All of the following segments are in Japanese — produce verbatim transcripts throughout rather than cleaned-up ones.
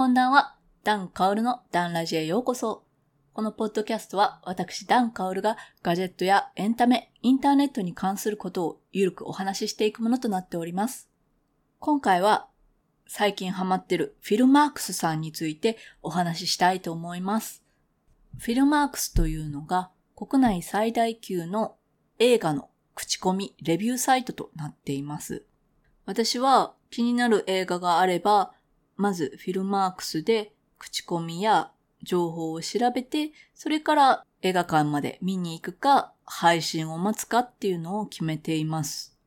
こんばんは。ダンカオルのダンラジへようこそ。このポッドキャストは私ダンカオルがガジェットやエンタメ、インターネットに関することをゆるくお話ししていくものとなっております。今回は最近ハマってるFilmarksさんについてお話ししたいと思います。Filmarksというのが国内最大級の映画の口コミ・レビューサイトとなっています。私は気になる映画があれば、まずFilmarksで口コミや情報を調べて、それから映画館まで見に行くか、配信を待つかっていうのを決めています。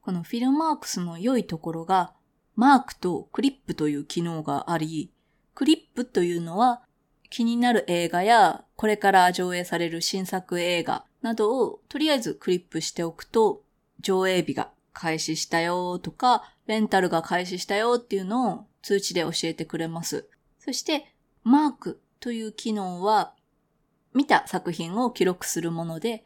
このFilmarksの良いところが、マークとクリップという機能があり、クリップというのは気になる映画やこれから上映される新作映画などをとりあえずクリップしておくと、上映日が開始したよとか、レンタルが開始したよっていうのを通知で教えてくれます。そしてマークという機能は見た作品を記録するもので、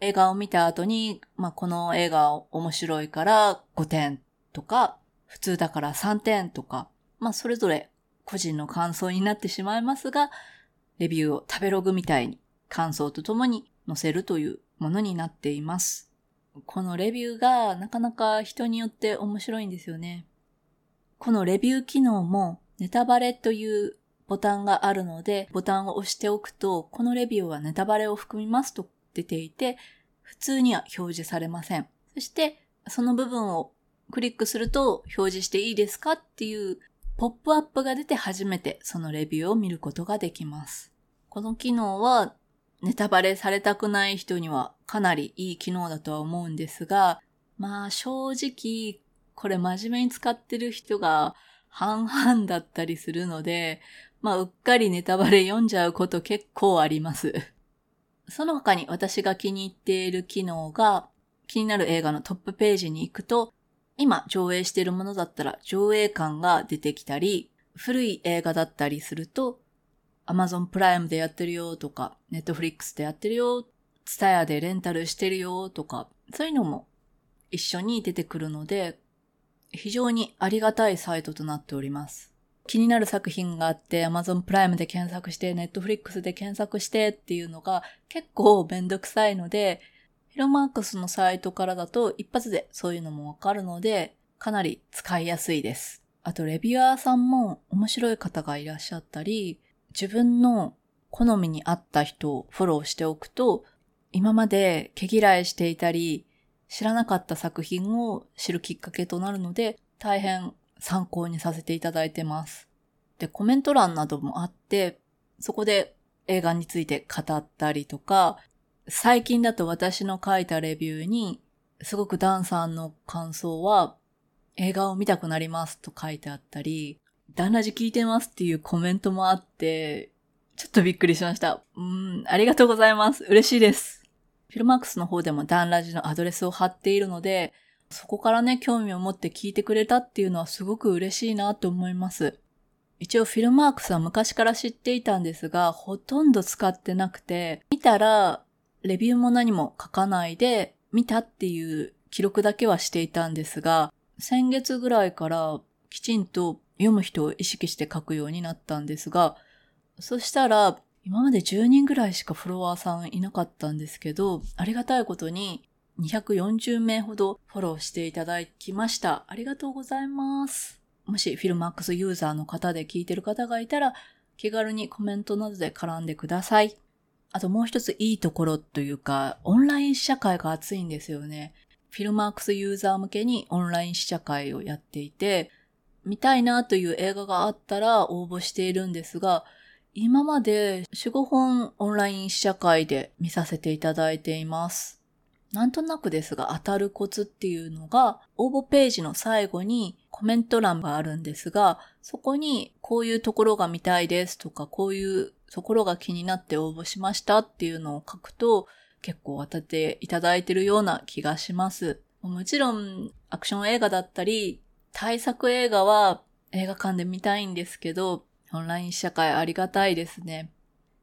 映画を見た後に、まあ、この映画面白いからごてんとか、普通だからさんてんとか、まあ、それぞれ個人の感想になってしまいますが、レビューを食べログみたいに感想とともに載せるというものになっています。このレビューがなかなか人によって面白いんですよね。このレビュー機能もネタバレというボタンがあるので、ボタンを押しておくと、このレビューはネタバレを含みますと出ていて、普通には表示されません。そしてその部分をクリックすると表示していいですかっていうポップアップが出て初めてそのレビューを見ることができます。この機能はネタバレされたくない人にはかなりいい機能だとは思うんですが、まあ正直これ真面目に使ってる人が半々だったりするので、まあうっかりネタバレ読んじゃうこと結構あります。その他に私が気に入っている機能が、気になる映画のトップページに行くと、今上映しているものだったら上映感が出てきたり、古い映画だったりすると Amazon プライムでやってるよとか、 Netflix でやってるよ、 TSUTAYA でレンタルしてるよとか、そういうのも一緒に出てくるので、非常にありがたいサイトとなっております。気になる作品があって Amazon プライムで検索して Netflix で検索してっていうのが結構めんどくさいので、Filmarksのサイトからだと一発でそういうのもわかるので、かなり使いやすいです。あとレビュアーさんも面白い方がいらっしゃったり、自分の好みに合った人をフォローしておくと、今まで毛嫌いしていたり、知らなかった作品を知るきっかけとなるので、大変参考にさせていただいてます。で、コメント欄などもあって、そこで映画について語ったりとか、最近だと私の書いたレビューに、すごくダンさんの感想は映画を見たくなりますと書いてあったり、ダンラジ聞いてますっていうコメントもあって、ちょっとびっくりしました。うーん、ありがとうございます。嬉しいです。Filmarksの方でもダンラジのアドレスを貼っているので、そこからね、興味を持って聞いてくれたっていうのはすごく嬉しいなと思います。一応Filmarksは昔から知っていたんですが、ほとんど使ってなくて、見たら、レビューも何も書かないで見たっていう記録だけはしていたんですが、先月ぐらいからきちんと読む人を意識して書くようになったんですが、そしたら今までじゅうにんぐらいしかフォロワーさんいなかったんですけど、ありがたいことににひゃくよんじゅうめいほどフォローしていただきました。ありがとうございます。もしFilmarksユーザーの方で聞いてる方がいたら、気軽にコメントなどで絡んでください。あともう一ついいところというか、オンライン試写会が熱いんですよね。Filmarksユーザー向けにオンライン試写会をやっていて、見たいなという映画があったら応募しているんですが、今まで よん、ごほんオンライン試写会で見させていただいています。なんとなくですが、当たるコツっていうのが、応募ページの最後にコメント欄があるんですが、そこにこういうところが見たいですとか、こういうところが気になって応募しましたっていうのを書くと、結構当たっていただいているような気がします。もちろんアクション映画だったり大作映画は映画館で見たいんですけど、オンライン試写会ありがたいですね。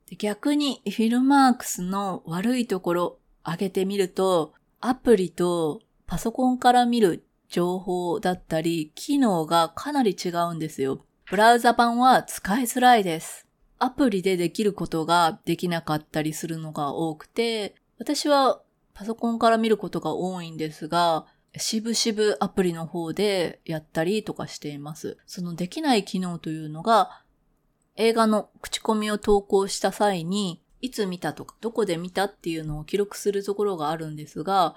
で、逆にFilmarksの悪いところ上げてみると、アプリとパソコンから見る情報だったり機能がかなり違うんですよ。ブラウザ版は使いづらいです。アプリでできることができなかったりするのが多くて、私はパソコンから見ることが多いんですが、しぶしぶアプリの方でやったりとかしています。そのできない機能というのが、映画の口コミを投稿した際に、いつ見たとかどこで見たっていうのを記録するところがあるんですが、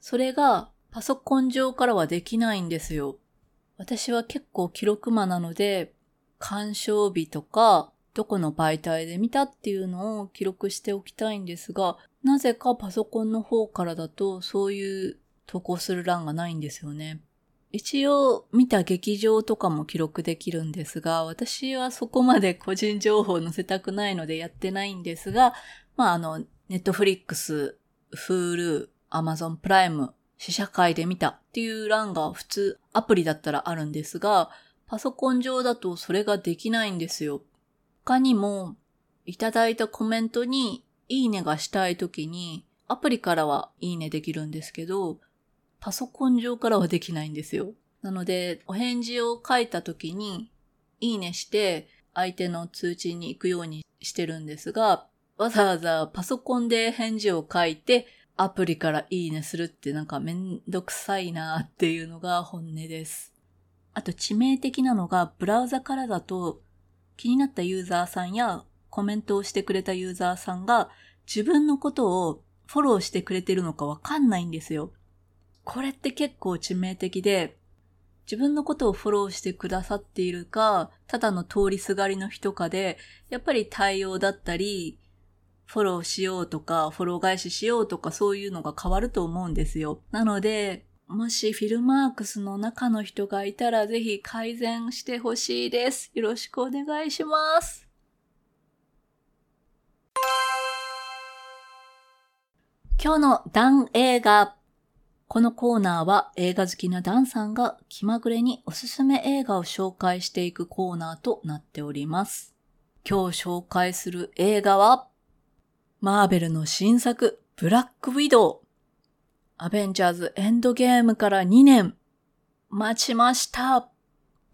それがパソコン上からはできないんですよ。私は結構記録魔なので、鑑賞日とかどこの媒体で見たっていうのを記録しておきたいんですが、なぜかパソコンの方からだとそういう投稿する欄がないんですよね。一応見た劇場とかも記録できるんですが、私はそこまで個人情報を載せたくないのでやってないんですが、まああの、Netflix、Hulu、Amazon プライム、試写会で見たっていう欄が普通アプリだったらあるんですが、パソコン上だとそれができないんですよ。他にも、いただいたコメントにいいねがしたいときに、アプリからはいいねできるんですけど、パソコン上からはできないんですよ。なので、お返事を書いた時に、いいねして、相手の通知に行くようにしてるんですが、わざわざパソコンで返事を書いて、アプリからいいねするってなんかめんどくさいなっていうのが本音です。あと致命的なのが、ブラウザからだと、気になったユーザーさんや、コメントをしてくれたユーザーさんが、自分のことをフォローしてくれてるのかわかんないんですよ。これって結構致命的で、自分のことをフォローしてくださっているか、ただの通りすがりの人かで、やっぱり対応だったり、フォローしようとか、フォロー返ししようとか、そういうのが変わると思うんですよ。なので、もしフィルマークスの中の人がいたら、ぜひ改善してほしいです。よろしくお願いします。今日のダン映画。このコーナーは映画好きなダンさんが気まぐれにおすすめ映画を紹介していくコーナーとなっております。今日紹介する映画は、マーベルの新作ブラックウィドウ。アベンジャーズエンドゲームからにねん待ちました。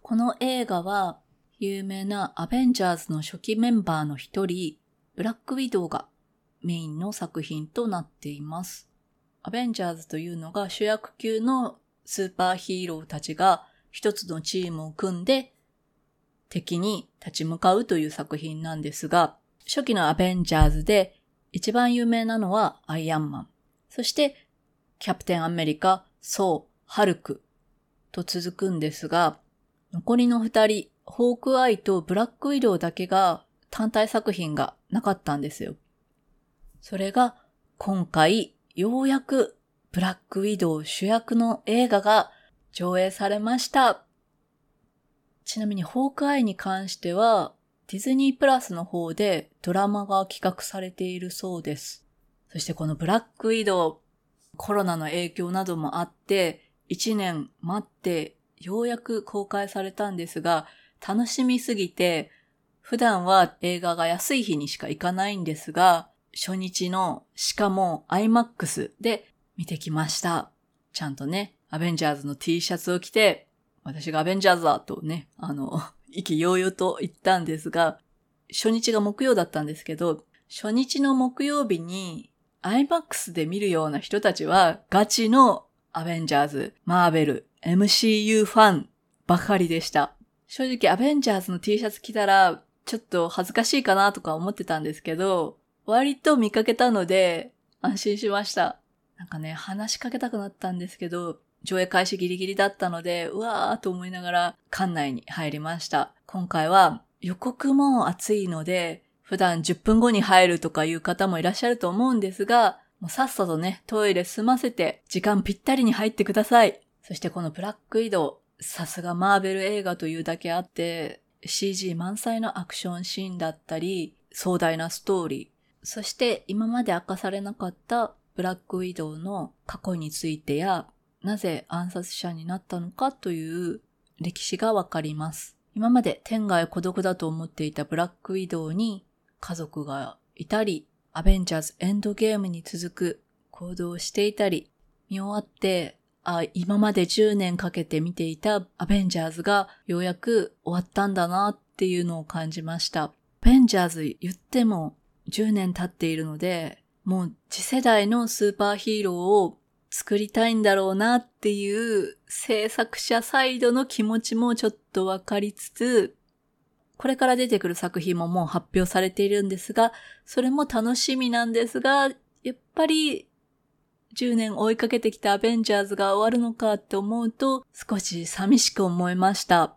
この映画は有名なアベンジャーズの初期メンバーの一人、ブラックウィドウがメインの作品となっています。アベンジャーズというのが主役級のスーパーヒーローたちが一つのチームを組んで敵に立ち向かうという作品なんですが、初期のアベンジャーズで一番有名なのはアイアンマン、そしてキャプテンアメリカ、ソー、ハルクと続くんですが、残りの二人、ホークアイとブラックウィドウだけが単体作品がなかったんですよ。それが今回、ようやくブラックウィドウ主役の映画が上映されました。ちなみにホークアイに関してはディズニープラスの方でドラマが企画されているそうです。そしてこのブラックウィドウ、コロナの影響などもあっていちねん待ってようやく公開されたんですが、楽しみすぎて普段は映画が安い日にしか行かないんですが、初日の、しかも アイマックス で見てきました。ちゃんとね、アベンジャーズの T シャツを着て、私がアベンジャーズだとね、あの、意気揚々と言ったんですが、初日が木曜だったんですけど、初日の木曜日に アイマックス で見るような人たちは、ガチのアベンジャーズ、マーベル、エムシーユー ファンばかりでした。正直アベンジャーズの T シャツ着たら、ちょっと恥ずかしいかなとか思ってたんですけど、割と見かけたので安心しました。なんかね、話しかけたくなったんですけど、上映開始ギリギリだったので、うわーと思いながら館内に入りました。今回は予告も熱いので、普段じゅっぷんごに入るとかいう方もいらっしゃると思うんですが、もうさっさとね、トイレ済ませて時間ぴったりに入ってください。そしてこのブラックウィドウ、さすがマーベル映画というだけあって、シージー 満載のアクションシーンだったり、壮大なストーリー、そして今まで明かされなかったブラックウィドウの過去についてや、なぜ暗殺者になったのかという歴史がわかります。今まで天涯孤独だと思っていたブラックウィドウに家族がいたり、アベンジャーズエンドゲームに続く行動をしていたり、見終わってあ、今までじゅうねんかけて見ていたアベンジャーズがようやく終わったんだなっていうのを感じました。アベンジャーズ言ってもじゅうねん経っているので、もう次世代のスーパーヒーローを作りたいんだろうなっていう制作者サイドの気持ちもちょっとわかりつつ、これから出てくる作品ももう発表されているんですが、それも楽しみなんですが、やっぱりじゅうねん追いかけてきたアベンジャーズが終わるのかって思うと少し寂しく思いました。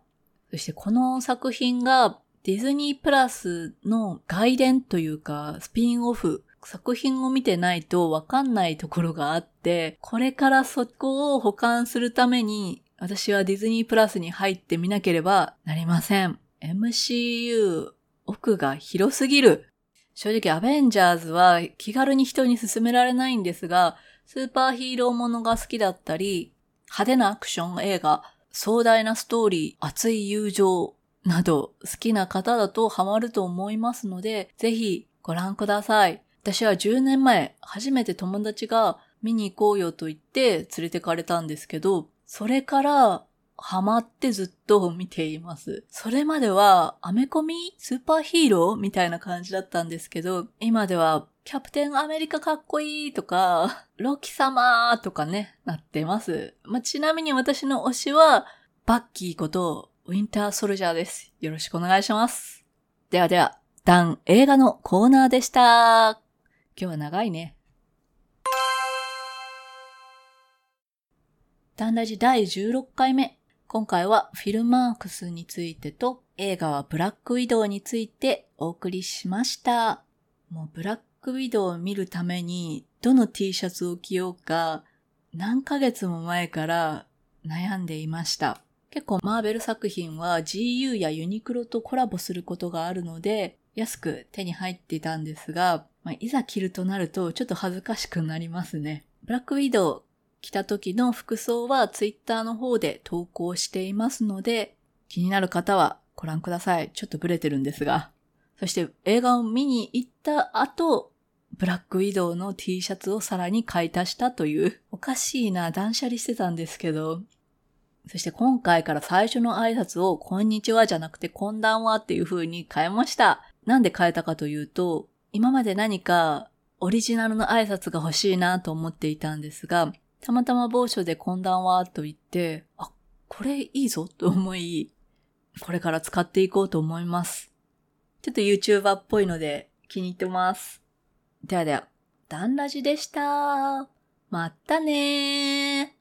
そしてこの作品がディズニープラスの外伝というかスピンオフ、作品を見てないとわかんないところがあって、これからそこを補完するために私はディズニープラスに入ってみなければなりません。エムシーユー 奥が広すぎる。正直アベンジャーズは気軽に人に勧められないんですが、スーパーヒーローものが好きだったり、派手なアクション映画、壮大なストーリー、熱い友情など好きな方だとハマると思いますので、ぜひご覧ください。私はじゅうねんまえ初めて友達が見に行こうよと言って連れてかれたんですけど、それからハマってずっと見ています。それまではアメコミスーパーヒーローみたいな感じだったんですけど、今ではキャプテンアメリカかっこいいとか、ロキ様とかね、なってます。まあ、ちなみに私の推しはバッキーことウィンターソルジャーです。よろしくお願いします。ではでは、ダン映画のコーナーでした。今日は長いね。ダンラジだいじゅうろっかいめ。今回はフィルマークスについてと映画はブラックウィドウについてお送りしました。もうブラックウィドウを見るためにどの T シャツを着ようか何ヶ月も前から悩んでいました。結構マーベル作品は ジーユー やユニクロとコラボすることがあるので安く手に入っていたんですが、まあ、いざ着るとなるとちょっと恥ずかしくなりますね。ブラックウィドウ着た時の服装はツイッターの方で投稿していますので、気になる方はご覧ください。ちょっとブレてるんですが。そして映画を見に行った後、ブラックウィドウの T シャツをさらに買い足したという、おかしいな、断捨離してたんですけど。そして今回から最初の挨拶をこんにちはじゃなくてこんばんはっていう風に変えました。なんで変えたかというと、今まで何かオリジナルの挨拶が欲しいなと思っていたんですが、たまたま某所でこんばんはと言って、あ、これいいぞと思い、これから使っていこうと思います。ちょっと YouTuber っぽいので気に入ってます。ではでは、ダンラジでした。またねー。